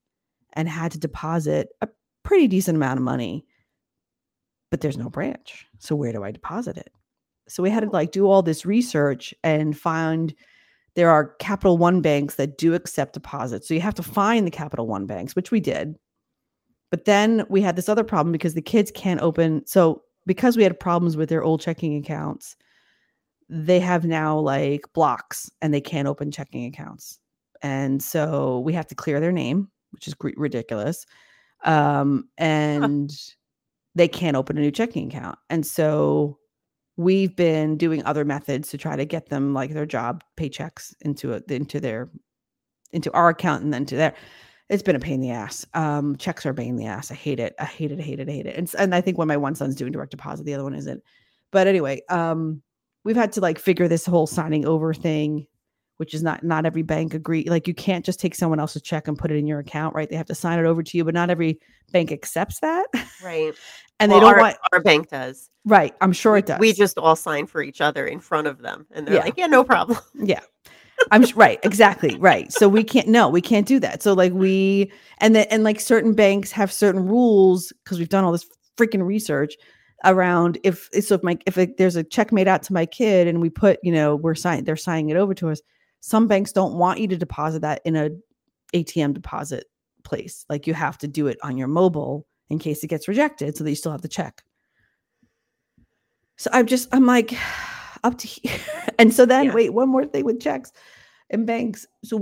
and had to deposit a pretty decent amount of money, but there's no branch. So where do I deposit it? So we had to like do all this research and find there are Capital One banks that do accept deposits. So you have to find the Capital One banks, which we did. But then we had this other problem because the kids can't open. So because we had problems with their old checking accounts, they have now like blocks and they can't open checking accounts. And so we have to clear their name, which is ridiculous. And they can't open a new checking account. And so we've been doing other methods to try to get them like their job paychecks into our account and then to their. It's been a pain in the ass. Checks are a pain in the ass. I hate it. I hate it. I hate it. I hate it. And I think when my one son's doing direct deposit, the other one isn't. But anyway, we've had to like figure this whole signing over thing, which is not every bank agree. Like you can't just take someone else's check and put it in your account, right? They have to sign it over to you, but not every bank accepts that. Right. And they don't want our bank does. Right. I'm sure it does. We just all sign for each other in front of them. And they're like, yeah, no problem. Yeah. I'm right. Exactly. Right. So we can't do that. So like and certain banks have certain rules because we've done all this freaking research around if there's a check made out to my kid and we put, they're signing it over to us. Some banks don't want you to deposit that in an ATM deposit place. Like you have to do it on your mobile in case it gets rejected so that you still have the check. So I'm like, up to here. And so then wait, one more thing with checks and banks. So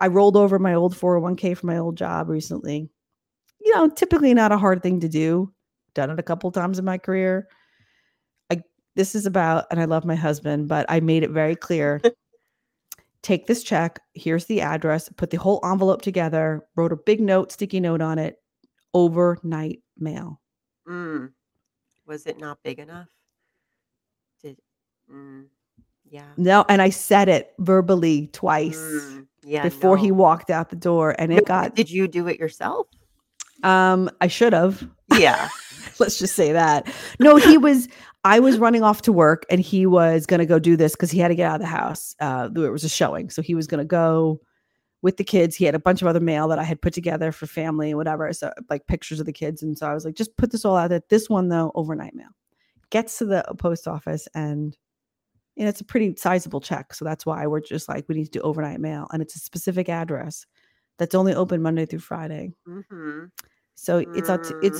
I rolled over my old 401k for my old job recently. You know, typically not a hard thing to do. Done it a couple times in my career. This is about, and I love my husband, but I made it very clear. Take this check. Here's the address. Put the whole envelope together. Wrote a big note, sticky note on it. Overnight mail. Mm. Was it not big enough? Yeah. No, and I said it verbally twice before he walked out the door, and it got. Did you do it yourself? I should have. Yeah. Let's just say that. No, I was running off to work and he was going to go do this because he had to get out of the house. There was a showing. So he was going to go with the kids. He had a bunch of other mail that I had put together for family and whatever. So like pictures of the kids. And so I was like, just put this all out there. This one though, overnight mail. Gets to the post office and you know, it's a pretty sizable check. So that's why we're just like, we need to do overnight mail. And it's a specific address that's only open Monday through Friday. Mm-hmm. So it's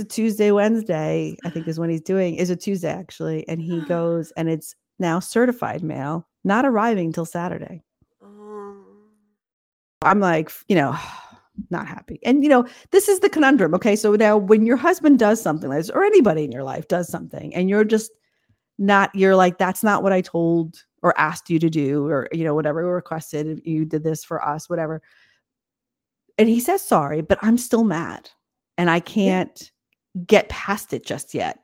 a Tuesday, Wednesday, I think is when he's doing, is a Tuesday actually. And he goes and it's now certified mail, not arriving till Saturday. I'm like, you know, not happy. And, you know, this is the conundrum. Okay. So now when your husband does something like this, or anybody in your life does something and you're just not, you're like, that's not what I told or asked you to do or, you know, whatever we requested, you did this for us, whatever. And he says, sorry, but I'm still mad. And I can't get past it just yet,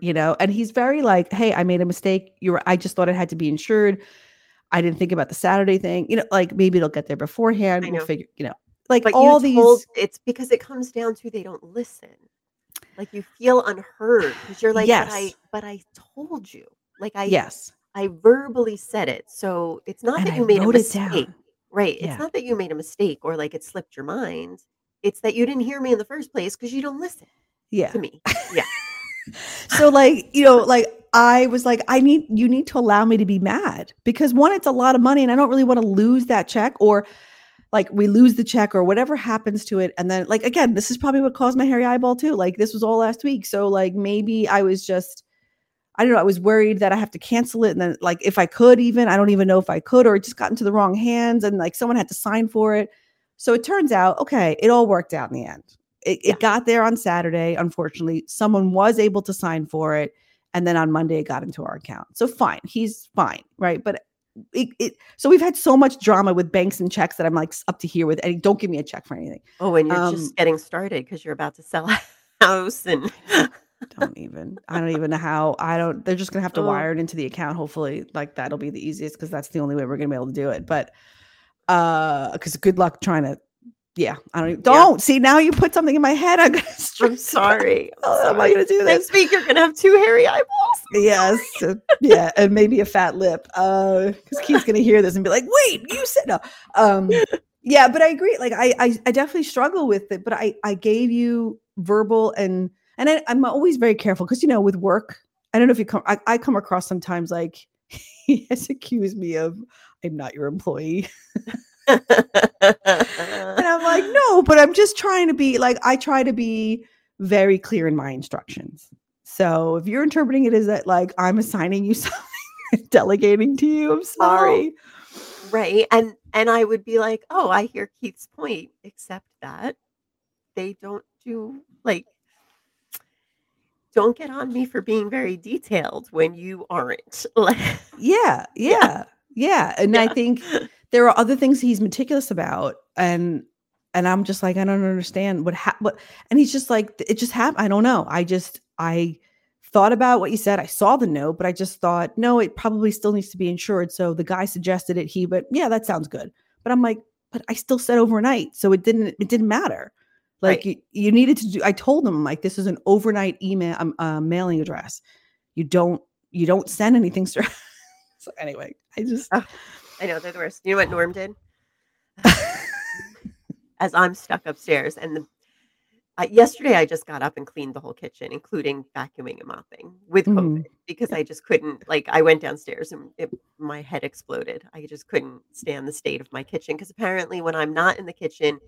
you know? And he's very like, hey, I made a mistake. I just thought it had to be insured. I didn't think about the Saturday thing. You know, like maybe it'll get there beforehand. We'll figure, you know, like but all these. It's because it comes down to they don't listen. Like you feel unheard because you're like, yes. but I told you. Like I verbally said it. So it's not that you made a mistake. Right. Yeah. It's not that you made a mistake or like it slipped your mind. It's that you didn't hear me in the first place because you don't listen to me. Yeah. So like, you know, like I was like, you need to allow me to be mad because one, it's a lot of money and I don't really want to lose that check or like we lose the check or whatever happens to it. And then like, again, this is probably what caused my hairy eyeball too. Like this was all last week. So like, maybe I was just, I don't know. I was worried that I have to cancel it. And then like, if I could even, I don't even know if I could, or it just got into the wrong hands and like someone had to sign for it. So it turns out, okay, it all worked out in the end. It got there on Saturday. Unfortunately, someone was able to sign for it. And then on Monday, it got into our account. So fine. He's fine. Right. But so we've had so much drama with banks and checks that I'm like up to here with. And don't give me a check for anything. Oh, and you're just getting started because you're about to sell a house. And I don't even know how. They're just going to have to wire it into the account. Hopefully like that'll be the easiest because that's the only way we're going to be able to do it. But because good luck trying to, see now you put something in my head. I'm sorry. How am I going to do this? Next week you're going to have two hairy eyeballs. Yes. Yeah. And maybe a fat lip. Because Keith's going to hear this and be like, wait, you said no. Yeah, but I agree. Like I definitely struggle with it, but I gave you verbal and I'm always very careful because, you know, with work, I don't know if you I come across sometimes like he has accused me of, I'm not your employee. And I'm like, no, but I'm just trying to be like, I try to be very clear in my instructions. So if you're interpreting it as that, like, I'm assigning you something, delegating to you, I'm sorry. Oh, right. And I would be like, oh, I hear Keith's point, except that they don't do like, don't get on me for being very detailed when you aren't. Yeah. And I think there are other things he's meticulous about. And I'm just like, I don't understand what happened. And he's just like, it just happened. I don't know. I thought about what you said. I saw the note, but I just thought, no, it probably still needs to be insured. So the guy suggested it. But yeah, that sounds good. But I'm like, but I still said overnight. So it didn't matter. Like right. you needed to do, I told him like, this is an overnight email, mailing address. You don't send anything. So anyway, I know they're the worst. You know what Norm did? As I'm stuck upstairs, and yesterday I just got up and cleaned the whole kitchen, including vacuuming and mopping with COVID because I just couldn't. Like I went downstairs and my head exploded. I just couldn't stand the state of my kitchen because apparently when I'm not in the kitchen,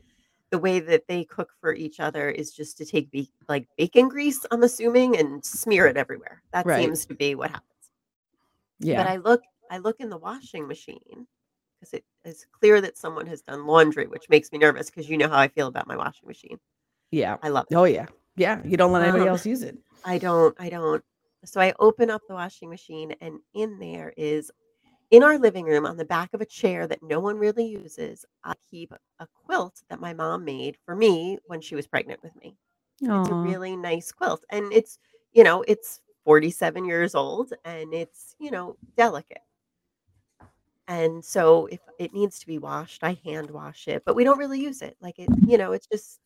the way that they cook for each other is just to take like bacon grease, I'm assuming, and smear it everywhere. That seems to be what happens. Yeah. But I look in the washing machine because it is clear that someone has done laundry, which makes me nervous because you know how I feel about my washing machine. Yeah. I love it. Oh, yeah. Yeah. You don't let anybody else use it. I don't. So I open up the washing machine, and in there is, in our living room, on the back of a chair that no one really uses, I keep a quilt that my mom made for me when she was pregnant with me. Aww. It's a really nice quilt. And it's, you know, it's 47 years old and it's, you know, delicate. And so if it needs to be washed, I hand wash it, but we don't really use it. Like it, you know, it's just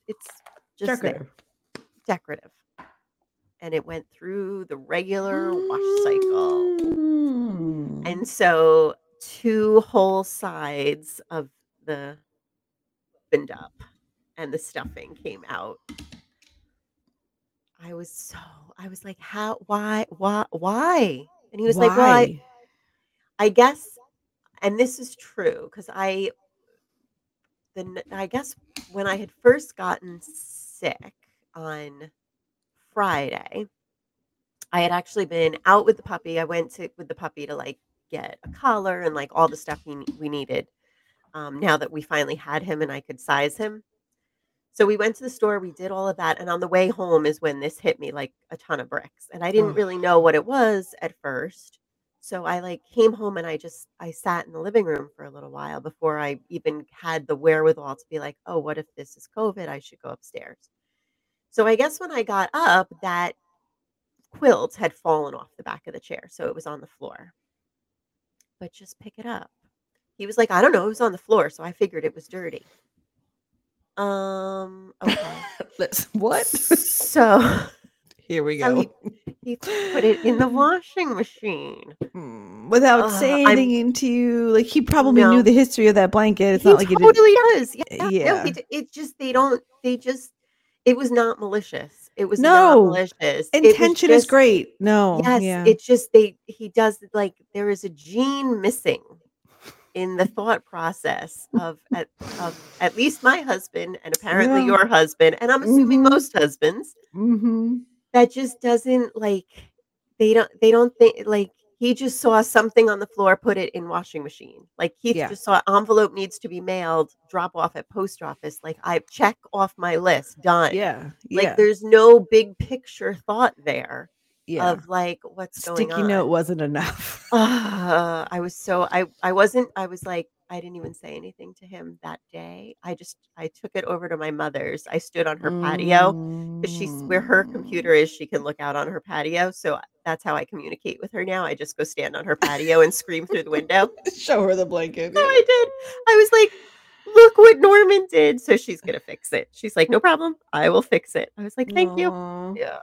decorative. There. Decorative. And it went through the regular wash cycle. And so two whole sides of the opened up and the stuffing came out. I was like, how, why? And he was like, well, I guess, and this is true. Cause I guess when I had first gotten sick on Friday, I had actually been out with the puppy. I went with the puppy to like get a collar and like all the stuff we needed. Now that we finally had him and I could size him. So we went to the store, we did all of that. And on the way home is when this hit me like a ton of bricks. And I didn't really know what it was at first. So I like came home and I sat in the living room for a little while before I even had the wherewithal to be like, oh, what if this is COVID? I should go upstairs. So I guess when I got up, that quilt had fallen off the back of the chair. So it was on the floor. But just pick it up. He was like, I don't know. It was on the floor. So I figured it was dirty. Okay. What? So. Here we go. He put it in the washing machine. Without saying anything to you. Like he probably knew the history of that blanket. It's not like totally it did. Yeah. No, it just, they just. It was not malicious. It was not malicious. Intention is great. No. Yes. Yeah. It's just he does like there is a gene missing in the thought process of at least my husband and apparently your husband. And I'm assuming most husbands that just doesn't like they don't think like he just saw something on the floor, put it in washing machine. Like Keith just saw envelope needs to be mailed, drop off at post office. Like I check off my list, done. Yeah. Like there's no big picture thought there of like what's going on. Sticky note wasn't enough. I was like, I didn't even say anything to him that day. I took it over to my mother's. I stood on her patio because she's where her computer is. She can look out on her patio. So that's how I communicate with her now. I just go stand on her patio and scream through the window. Show her the blanket. So I did. I was like, look what Norman did. So she's going to fix it. She's like, no problem. I will fix it. I was like, thank you. Yeah.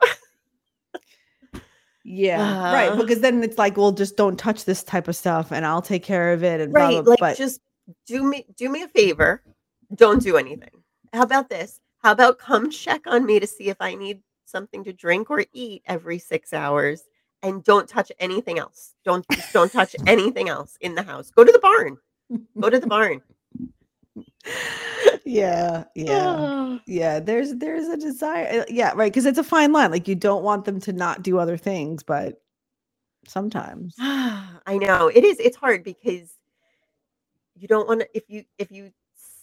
Yeah, right. Because then it's like, well, just don't touch this type of stuff, and I'll take care of it. And right, blah, blah, like but just do me a favor. Don't do anything. How about this? How about come check on me to see if I need something to drink or eat every 6 hours, and don't touch anything else. Don't touch anything else in the house. Go to the barn. Go to the barn. Yeah. There's a desire. Yeah, right. Because it's a fine line. Like you don't want them to not do other things, but sometimes I know it is. It's hard because you don't want to. If you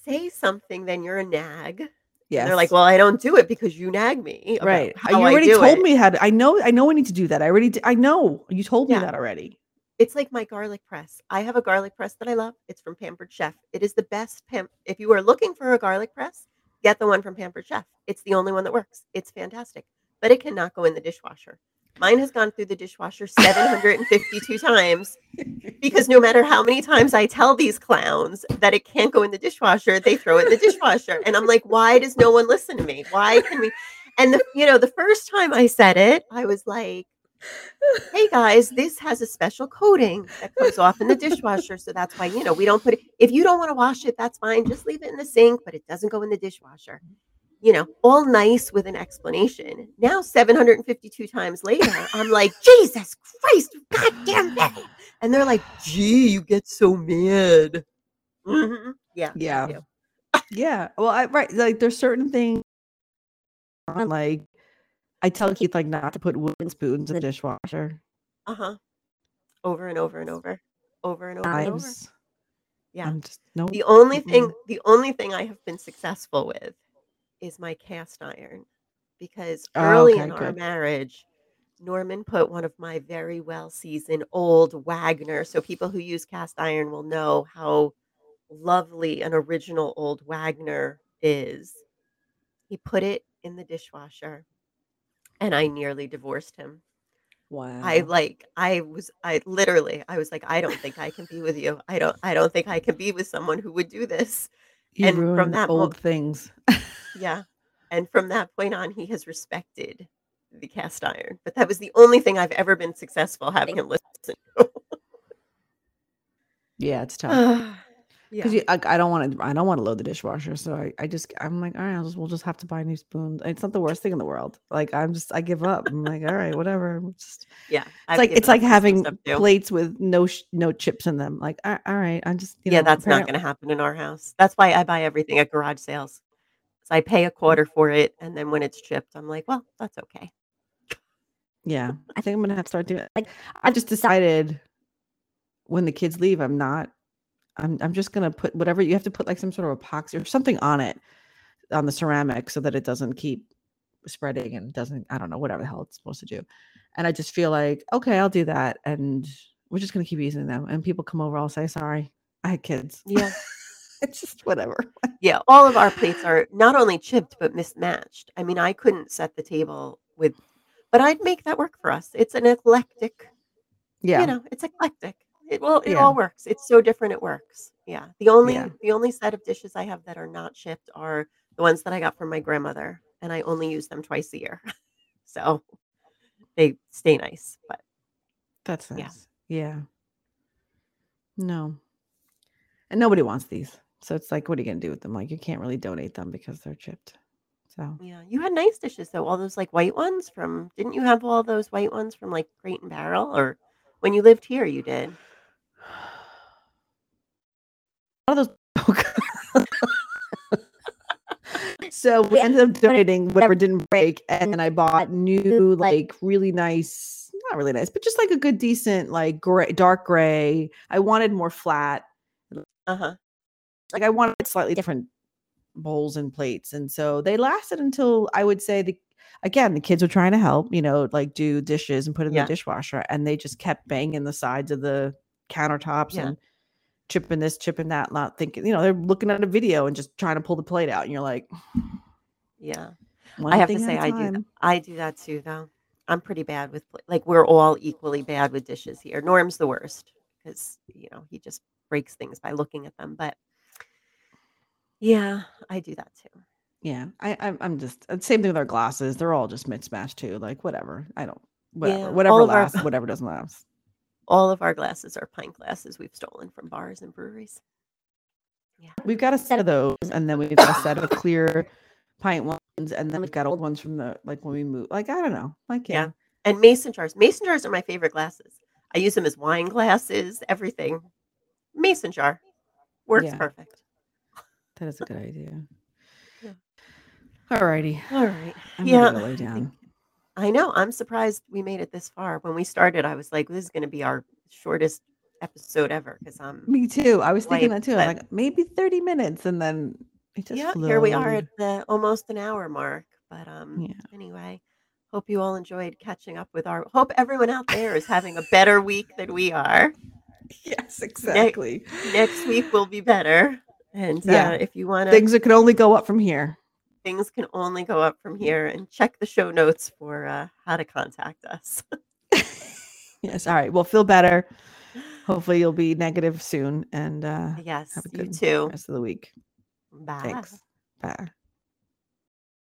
say something, then you're a nag. Yeah, they're like, well, I don't do it because you nag me. Right. You already told me how to. I know. I need to do that. I know. You told me that already. It's like my garlic press. I have a garlic press that I love. It's from Pampered Chef. It is the best. If you are looking for a garlic press, get the one from Pampered Chef. It's the only one that works. It's fantastic, but it cannot go in the dishwasher. Mine has gone through the dishwasher 752 times because no matter how many times I tell these clowns that it can't go in the dishwasher, they throw it in the dishwasher. And I'm like, why does no one listen to me? Why can we? And the first time I said it, I was like, hey guys, this has a special coating that comes off in the dishwasher. So that's why, we don't put it. If you don't want to wash it, that's fine. Just leave it in the sink, but it doesn't go in the dishwasher. All nice with an explanation. Now, 752 times later, I'm like, Jesus Christ, goddamn it. And they're like, gee, you get so mad. Mm-hmm. Yeah. Yeah. Yeah. Well, right. Like there's certain things like, I tell Keith like not to put wooden spoons in the dishwasher. Uh huh. over and over and over, over and over and over. Yeah. I'm just, nope. The only thing I have been successful with is my cast iron, because early our marriage, Norman put one of my very well seasoned old Wagner. So people who use cast iron will know how lovely an original old Wagner is. He put it in the dishwasher and I nearly divorced him. Wow. I was like, I don't think I can be with you. I don't think I can be with someone who would do this. You and from that old things. Yeah. And from that point on, he has respected the cast iron, but that was the only thing I've ever been successful having him listen to. Yeah. It's tough. Because I don't want to load the dishwasher, so I'm like, all right, we'll just have to buy a new spoon. It's not the worst thing in the world. Like I give up. I'm like, all right, whatever. It's like having plates with no chips in them. Like, all right, I'm just that's not going to happen in our house. That's why I buy everything at garage sales. So I pay $25 for it, and then when it's chipped, I'm like, well, that's okay. Yeah, I think I'm gonna have to start doing it. Like I just decided when the kids leave, I'm just going to put whatever you have to put, like some sort of epoxy or something on it, on the ceramic, so that it doesn't keep spreading and doesn't, I don't know, whatever the hell it's supposed to do. And I just feel like, okay, I'll do that. And we're just going to keep using them. And people come over, I'll say, sorry, I had kids. Yeah. It's just whatever. Yeah. All of our plates are not only chipped, but mismatched. I mean, I couldn't set the table with, but I'd make that work for us. It's an eclectic. Yeah. It's eclectic. It all works. It's so different. It works. Yeah. The only set of dishes I have that are not shipped are the ones that I got from my grandmother, and I only use them twice a year. So they stay nice, but that's nice. Yeah. No. And nobody wants these. So it's like, what are you going to do with them? Like you can't really donate them because they're chipped. So yeah, you had nice dishes though. All those like white ones from, didn't you have all those white ones from like Crate and Barrel, or when you lived here, you did? So we ended up donating whatever didn't break, and then I bought new, like really nice, not really nice, but just like a good, decent, like gray, dark gray. I wanted more flat. Like I wanted slightly different bowls and plates, and so they lasted until I would say the kids were trying to help, like do dishes and put in the dishwasher, and they just kept banging the sides of the countertops and chipping this, chipping that, not thinking, they're looking at a video and just trying to pull the plate out. And you're like, yeah, I have to say I do that too, though. I'm pretty bad with, like, we're all equally bad with dishes here. Norm's the worst because, he just breaks things by looking at them. But yeah, I do that too. Yeah. I'm just, same thing with our glasses. They're all just mismatched too. Like whatever. Whatever lasts, whatever doesn't last. All of our glasses are pint glasses we've stolen from bars and breweries. Yeah. We've got a set of those, and then we've got a set of clear pint ones, and then we've got old ones from the, like when we moved, like, I don't know. Like, yeah. And mason jars. Mason jars are my favorite glasses. I use them as wine glasses, everything. Mason jar. Works perfect. That is a good idea. Yeah. All right. I'm gonna lay down. I know. I'm surprised we made it this far. When we started, I was like, this is going to be our shortest episode ever. Me too. I was thinking that too. I'm like, maybe 30 minutes. And then it just flowed. Here we are at the almost an hour mark. But anyway, hope you all enjoyed catching up with hope everyone out there is having a better week than we are. Yes, exactly. Next week will be better. And if you want to. Things that could only go up from here. Things can only go up from here, and check the show notes for how to contact us. Yes. All right. Well, feel better. Hopefully you'll be negative soon, and yes, have a good rest of the week. Bye. Thanks. Bye.